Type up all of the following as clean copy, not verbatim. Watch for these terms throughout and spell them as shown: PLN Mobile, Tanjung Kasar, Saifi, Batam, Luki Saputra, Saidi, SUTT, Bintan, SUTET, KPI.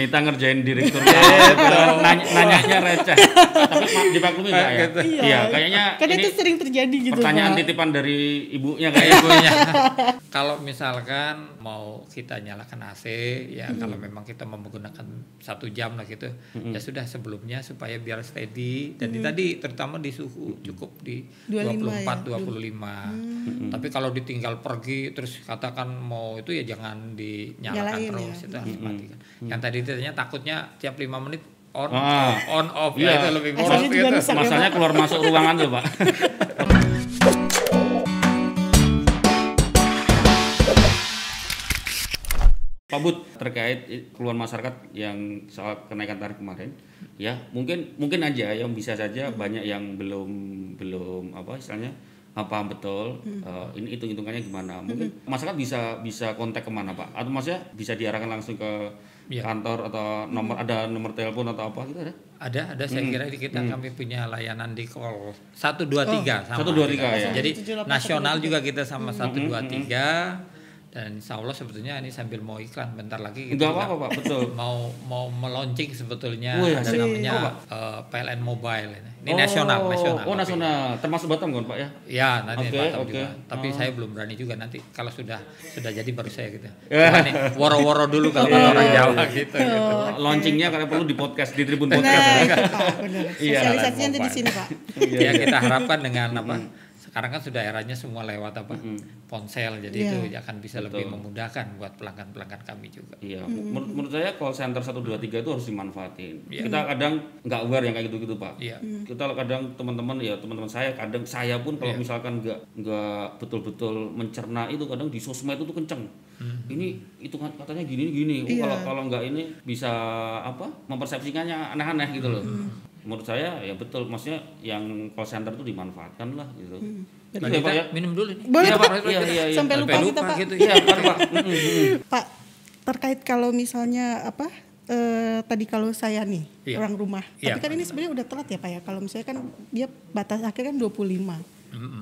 Nita ngerjain direkturnya, nanyanya receh, tapi dipaklumi nggak ya? Iya, kayaknya karena itu sering terjadi gitu. Pertanyaan titipan dari ibunya kayak ibunya. Kalau misalkan mau kita nyalakan AC, ya kalau memang kita menggunakan 1 jam lah gitu, ya sudah sebelumnya supaya biar steady. Dan tadi terutama di suhu cukup di 24-25. Tapi kalau ditinggal pergi terus katakan mau itu ya jangan dinyalakan terus, itu harus matikan. Yang tadi ditanya takutnya tiap 5 menit on off ya, itu lebih boros gitu. Masalahnya keluar masuk ruangan tuh, Pak. Pak Bud, terkait keluhan masyarakat yang soal kenaikan tarif kemarin, ya mungkin aja yang bisa saja banyak yang belum apa istilahnya paham betul ini hitung-hitungannya gimana. Mungkin masyarakat bisa kontak kemana, Pak? Atau maksudnya bisa diarahkan langsung ke kantor atau nomor ada nomor telepon atau apa gitu ada? Ada saya kira kita kami punya layanan di call 123 sama. 123 ya. Jadi nasional juga kita sama 123. Dan insya Allah sebetulnya ini sambil mau iklan bentar lagi gitu, apa, Pak? Betul. mau meluncing sebetulnya ada namanya PLN Mobile ini nasional termasuk Batam kan, Pak ya? Ya nanti Batam juga, tapi saya belum berani juga, nanti kalau sudah jadi baru saya gitu. Nih, woro-woro dulu kalau orang Jawa gitu. Launchingnya karena perlu di podcast, di Tribun Podcast. Sosialisasinya nanti di sini, Pak. Ya kita harapkan dengan apa? Sekarang kan sudah eranya semua lewat apa ponsel, jadi itu akan bisa lebih memudahkan buat pelanggan-pelanggan kami juga. Iya, menurut saya call center 123 itu harus dimanfaatin. Kita kadang nggak aware yang kayak gitu-gitu, Pak. Kita kadang teman-teman saya pun kalau misalkan nggak betul-betul mencerna itu, kadang di sosmed itu tuh kenceng. Ini itu katanya gini-gini. Kalau nggak ini bisa apa? Mempersepsikannya aneh-aneh gitu loh. Menurut saya ya betul, maksudnya yang call center itu dimanfaatkan lah gitu. Jadi Pak ya, minum dulu nih. Boleh, Pak. Iya. Sampai lupa Pak. Gitu. Iya, Pak. Pak, terkait kalau misalnya apa? Tadi kalau saya nih orang rumah. Tapi kan ini sebenarnya udah telat ya, Pak ya. Kalau misalnya kan dia batas akhir kan 25.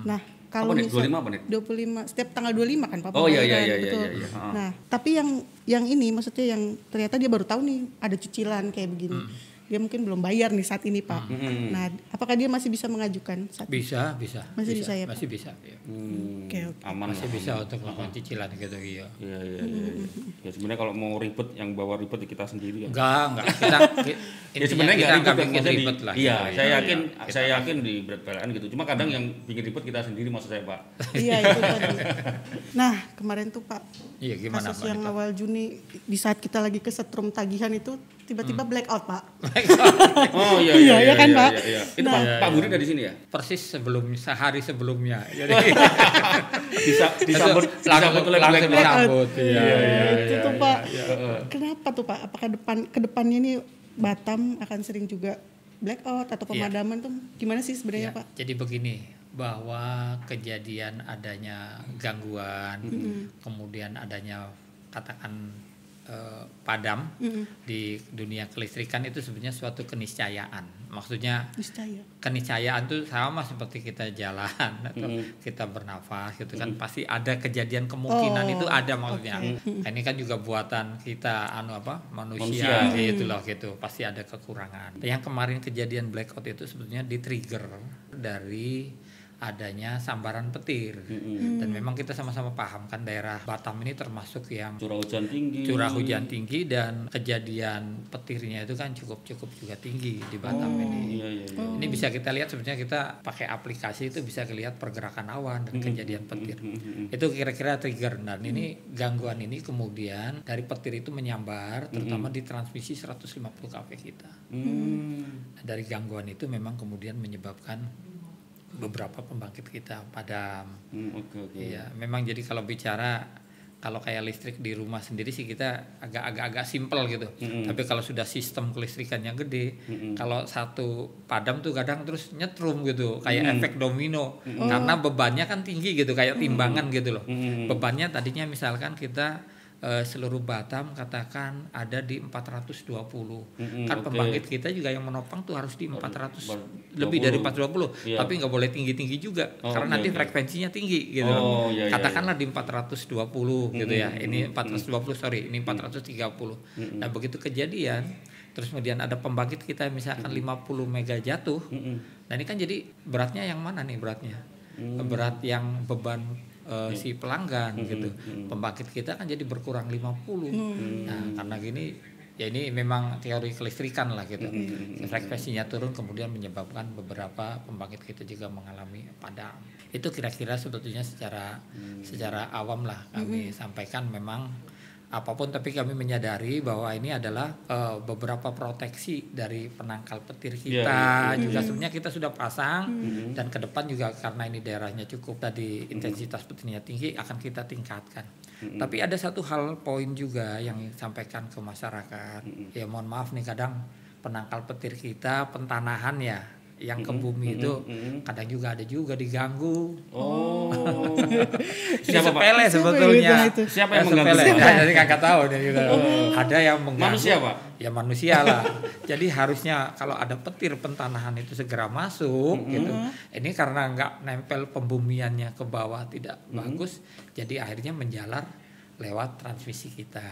Nah, kalau misalnya 25 setiap tanggal 25 kan, Pak. Oh iya. Nah, tapi yang ini maksudnya yang ternyata dia baru tahu nih ada cicilan kayak begini. Dia mungkin belum bayar nih saat ini, Pak. Nah, apakah dia masih bisa mengajukan? Bisa. Masih bisa ya, Pak? Masih bisa. Ya. Okay. Aman. Masih bisa untuk melakukan cicilan gitu. Iya. Ya sebenarnya kalau mau ribet, yang bawa ribet kita sendiri. Enggak. Ya sebenarnya enggak ribet lah. Iya, saya yakin di berat PLN gitu. Cuma kadang yang bikin ribet kita sendiri, maksud saya, Pak. Iya, itu tadi. Nah, kemarin tuh, Pak. Iya, gimana, Pak? Kasus yang awal Juni, di saat kita lagi kesetrum tagihan itu, tiba-tiba blackout, Pak. Oh iya kan, Pak. Itu Pak Budi dari sini ya? Persis sehari sebelumnya. Jadi disambut blackout. Itu Pak. Kenapa tuh, Pak? Apakah kedepannya ini Batam akan sering juga blackout atau pemadaman tuh gimana sih sebenarnya, Pak? Jadi begini, bahwa kejadian adanya gangguan, kemudian adanya katakan padam di dunia kelistrikan itu sebenarnya suatu keniscayaan. Maksudnya keniscayaan itu sama seperti kita jalan atau kita bernafas gitu kan, pasti ada kejadian, kemungkinan itu ada maksudnya. Ini kan juga buatan kita manusia gitu loh gitu, pasti ada kekurangan. Yang kemarin kejadian blackout itu sebetulnya di-trigger dari adanya sambaran petir, dan memang kita sama-sama paham kan daerah Batam ini termasuk yang curah hujan tinggi dan kejadian petirnya itu kan cukup juga tinggi di Batam ini. Ini bisa kita lihat sebenarnya, kita pakai aplikasi itu bisa lihat pergerakan awan dan kejadian petir. Itu kira-kira trigger, dan ini gangguan ini kemudian dari petir itu menyambar terutama di transmisi 150 kV kita. Dari gangguan itu memang kemudian menyebabkan beberapa pembangkit kita padam. Iya, memang jadi kalau bicara kayak listrik di rumah sendiri sih kita agak simpel gitu. Tapi kalau sudah sistem kelistrikannya gede, kalau satu padam tuh kadang terus nyetrum gitu, kayak efek domino. Karena bebannya kan tinggi gitu, kayak timbangan gitu loh. Bebannya tadinya misalkan kita seluruh Batam katakan ada di 420. Kan pembangkit kita juga yang menopang tuh harus di 400 lebih dari 420, tapi nggak boleh tinggi-tinggi juga karena nanti frekuensinya tinggi gitu. Katakanlah di 420 gitu ya. Ini 420 sorry, ini 430. Nah, begitu kejadian terus kemudian ada pembangkit kita misalkan 50 mega jatuh. Nah, ini kan jadi beratnya yang mana nih beratnya? Berat yang beban si pelanggan gitu. Pembangkit kita kan jadi berkurang 50. Nah, karena gini ya, ini memang teori kelistrikan lah gitu. Frekuensinya turun kemudian menyebabkan beberapa pembangkit kita juga mengalami padam. Itu kira-kira sebetulnya secara awam lah kami sampaikan. Memang apapun, tapi kami menyadari bahwa ini adalah beberapa proteksi dari penangkal petir kita. Juga sebenarnya kita sudah pasang, dan ke depan juga karena ini daerahnya cukup tadi intensitas petirnya tinggi akan kita tingkatkan. Tapi ada satu hal poin juga yang sampaikan ke masyarakat. Ya mohon maaf nih, kadang penangkal petir kita pentanahan ya, yang ke bumi itu kadang juga diganggu. Siapa sepele sebetulnya. Siapa yang mengganggu? Jadi kakak tahu dan juga ada yang mengganggu. Manusia, Pak. Ya manusia lah. Jadi harusnya kalau ada petir pentanahan itu segera masuk gitu. Ini karena nggak nempel pembumiannya ke bawah tidak bagus, jadi akhirnya menjalar lewat transmisi kita.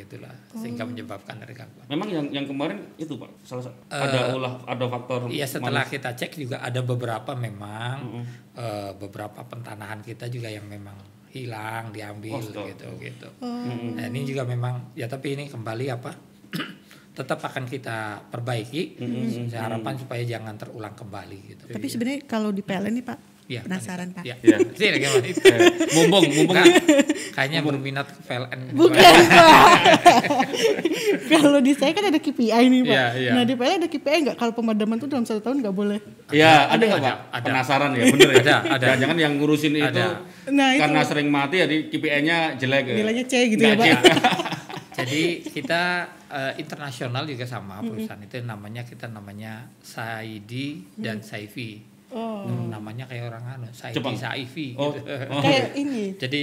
Gitulah, sehingga menyebabkan ada gangguan. Memang yang kemarin itu Pak, salah satu ada faktor. Iya, setelah kita cek juga ada beberapa memang beberapa pentanahan kita juga yang memang hilang diambil gitu. Nah, ini juga memang ya, tapi ini kembali apa? Tetap akan kita perbaiki. Harapan supaya jangan terulang kembali gitu. Tapi sebenarnya kalau di PLN nih Pak, ya, penasaran Pak. Iya. Mumbung. Kayaknya berminat ke PLN. Bukan Pak. Kalau di saya kan ada KPI nih Pak. Ya. Nah di PLN ada KPI nggak? Kalau pemadaman tuh dalam 1 tahun nggak boleh. Iya ada nggak Pak? Ada. Penasaran ya bener ya. Ada. Jangan yang ngurusin itu. Nah, karena sering mati jadi ya, KPI-nya jelek. Nilainya C gitu ya Pak. Jadi kita internasional juga sama perusahaan itu, namanya Saidi dan Saifi. Namanya kayak orang Saidi, Saifi gitu. Kayak ini. Jadi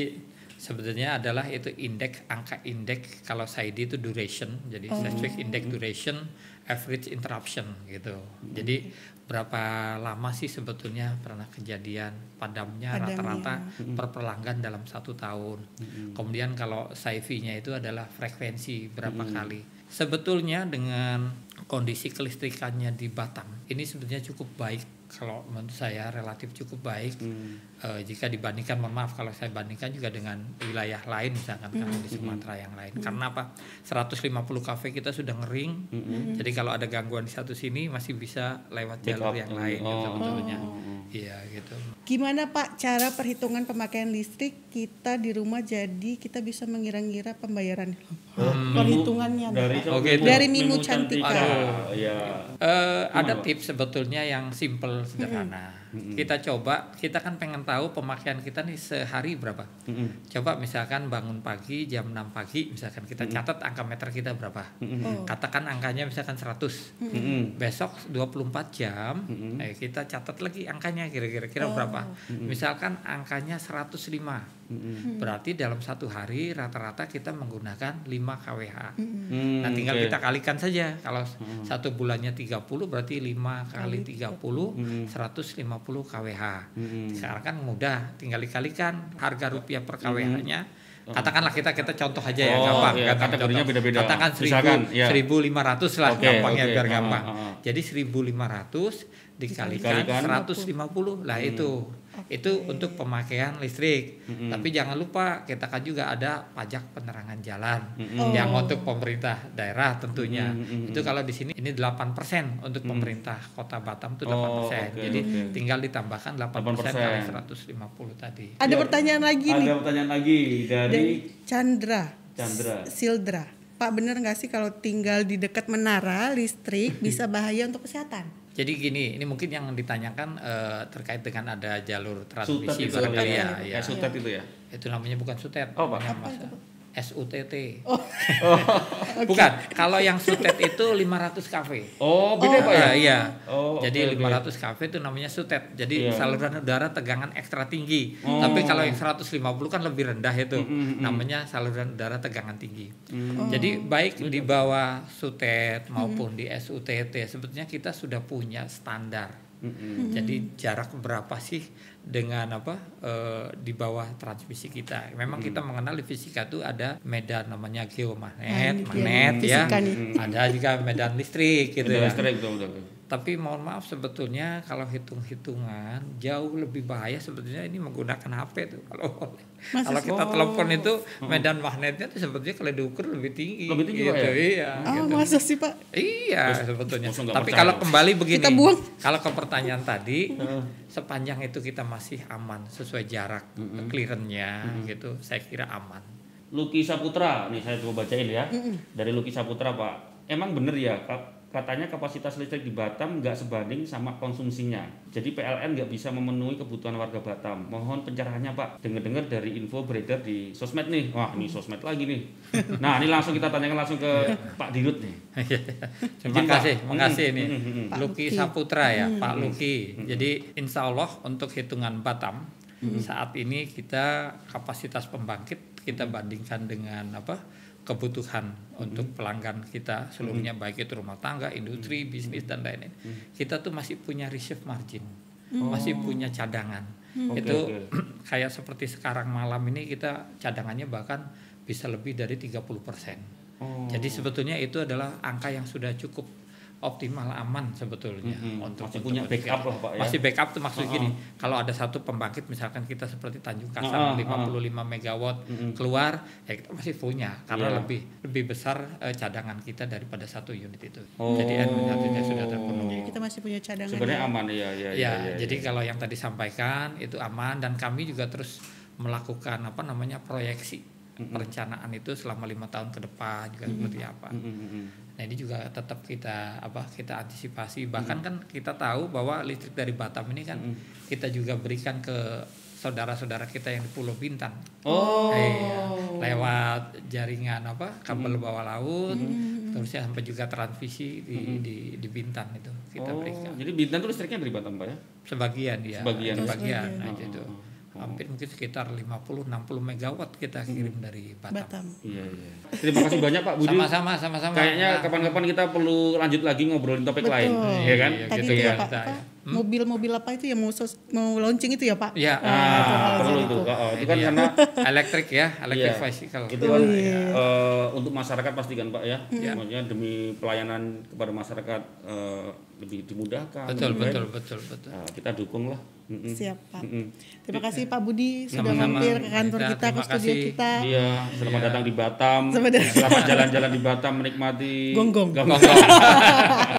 sebetulnya adalah itu indeks, angka indeks. Kalau Saidi itu duration, jadi seismic index duration, average interruption gitu. Jadi berapa lama sih sebetulnya pernah kejadian padamnya rata-rata per pelanggan dalam 1 tahun. Kemudian kalau Saifi-nya itu adalah frekuensi berapa kali. Sebetulnya dengan kondisi kelistrikannya di Batam ini sebetulnya cukup baik. Kalau menurut saya relatif cukup baik jika dibandingkan, kalau saya bandingkan juga dengan wilayah lain misalkan kalau di Sumatera yang lain. Karena apa? 150 kafe kita sudah ngering, jadi kalau ada gangguan di satu sini masih bisa lewat jalur yang lain sebetulnya. Iya gitu. Gimana Pak cara perhitungan pemakaian listrik kita di rumah, jadi kita bisa mengira-ngira pembayaran perhitungannya dari Mimu Cantika? Ada tips sebetulnya yang simple sederhana. Kita coba, kita kan pengen tahu pemakaian kita nih sehari berapa. Coba misalkan bangun pagi jam 6 pagi misalkan, kita catat angka meter kita berapa. Katakan angkanya misalkan 100. Besok 24 jam kita catat lagi angkanya kira-kira berapa. Misalkan angkanya 105. Berarti dalam 1 hari rata-rata kita menggunakan 5 kWh. Nah tinggal kita kalikan saja. Kalau 1 bulannya 30 berarti 5 kali 30 150 kWh. Sekarang kan mudah, tinggal dikalikan harga rupiah per kWh-nya. Katakanlah kita contoh aja ya, gampang. Iya, kategorinya beda-beda. Katakan 1.500 lah, gampangnya biar gampang. Jadi 1.500 dikalikan 150 lah itu. Itu untuk pemakaian listrik. Tapi jangan lupa kita kan juga ada pajak penerangan jalan yang untuk pemerintah daerah tentunya. Itu kalau di sini ini 8% untuk pemerintah kota Batam itu 8%. Jadi tinggal ditambahkan 8% kali 150 tadi. Ada pertanyaan lagi nih. Ada pertanyaan lagi dari Chandra. Sildra. Pak, benar nggak sih kalau tinggal di dekat menara listrik bisa bahaya untuk kesehatan? Jadi gini, ini mungkin yang ditanyakan terkait dengan ada jalur transmisi barangkali ya. SUTT itu ya? Itu namanya bukan SUTET. Oh, Pak. SUTT. Oh. Okay. Bukan. Kalau yang SUTET itu 500 kafe. Oh, beda Pak ya? Iya. Oh, jadi okay, 500 kafe itu namanya SUTET. Jadi yeah, saluran udara tegangan ekstra tinggi. Oh. Tapi kalau yang 150 kan lebih rendah itu. Namanya saluran udara tegangan tinggi. Jadi baik di bawah SUTET maupun di SUTT sebetulnya kita sudah punya standar. Jadi jarak berapa sih dengan apa di bawah transmisi kita? Memang kita mengenal di fisika itu ada medan namanya geomagnet, magnet ya. Ada juga medan listrik gitu ya. Tapi mohon maaf sebetulnya kalau hitung-hitungan jauh lebih bahaya sebetulnya ini menggunakan HP tuh. Kalau kita telepon itu medan magnetnya tuh sebetulnya kalau diukur lebih tinggi. Lebih tinggi gitu, ya? Iya. Gitu. Masa sih Pak? Iya sebetulnya. Tapi kalau kembali begini, kita buang. Kalau ke pertanyaan tadi, sepanjang itu kita masih aman sesuai jarak clearance-nya gitu, saya kira aman. Luki Saputra, nih saya coba bacain ya. Dari Luki Saputra Pak, emang bener ya katanya kapasitas listrik di Batam nggak sebanding sama konsumsinya. Jadi PLN nggak bisa memenuhi kebutuhan warga Batam. Mohon pencerahannya Pak. Dengar-dengar dari info beredar di sosmed nih. Wah ini sosmed lagi nih. Nah ini langsung kita tanyakan langsung ke Pak Dirut nih. Terima kasih, makasih ini Luki Saputra ya, Pak Luki. Jadi insya Allah untuk hitungan Batam saat ini kita kapasitas pembangkit kita bandingkan dengan apa? Kebutuhan untuk pelanggan kita seluruhnya, baik itu rumah tangga, industri, bisnis dan lain-lain. Kita tuh masih punya reserve margin, masih punya cadangan. Itu kayak seperti sekarang malam ini kita cadangannya bahkan bisa lebih dari 30%. Jadi sebetulnya itu adalah angka yang sudah cukup optimal, aman sebetulnya untuk masih punya backup lah Pak ya. Masih backup tuh maksud gini, kalau ada satu pembangkit misalkan kita seperti Tanjung Kasar 55 MW keluar, ya kita masih punya karena lebih besar cadangan kita daripada satu unit itu. Jadi N-nya sudah terpenuhi. Kita masih punya cadangan. Sebenarnya aman ya. Jadi kalau yang tadi sampaikan itu aman dan kami juga terus melakukan apa namanya proyeksi. Perencanaan itu selama 5 tahun ke depan juga seperti apa. Nah ini juga tetap kita antisipasi. Bahkan kan kita tahu bahwa listrik dari Batam ini kan kita juga berikan ke saudara-saudara kita yang di Pulau Bintan. Lewat jaringan kabel bawah laut, terusnya sampai juga transmisi di Bintan itu kita berikan. Jadi Bintan itu listriknya dari Batam Pak ya? Sebagian ya. Sebagian. Nah, gitu. Hampir mungkin sekitar 50-60 megawatt kita kirim dari Batam. Iya. Terima kasih banyak Pak Budi. Sama-sama. Kayaknya kapan-kapan kita perlu lanjut lagi ngobrolin topik lain, ya kan? Tadi gitu ya Pak. Mobil-mobil apa itu yang mau launching itu ya Pak? Iya. Perlu itu. Itu kan karena elektrik ya, electric vehicle. Itu kan untuk masyarakat pastikan Pak ya. Semuanya demi pelayanan kepada masyarakat lebih dimudahkan. Betul. Kita dukung lah. Siap Pak. Terima kasih Pak Budi sudah mampir ke kantor kita, ke studio kita. Iya, selamat datang di Batam. Selamat jalan-jalan di Batam menikmati gonggong.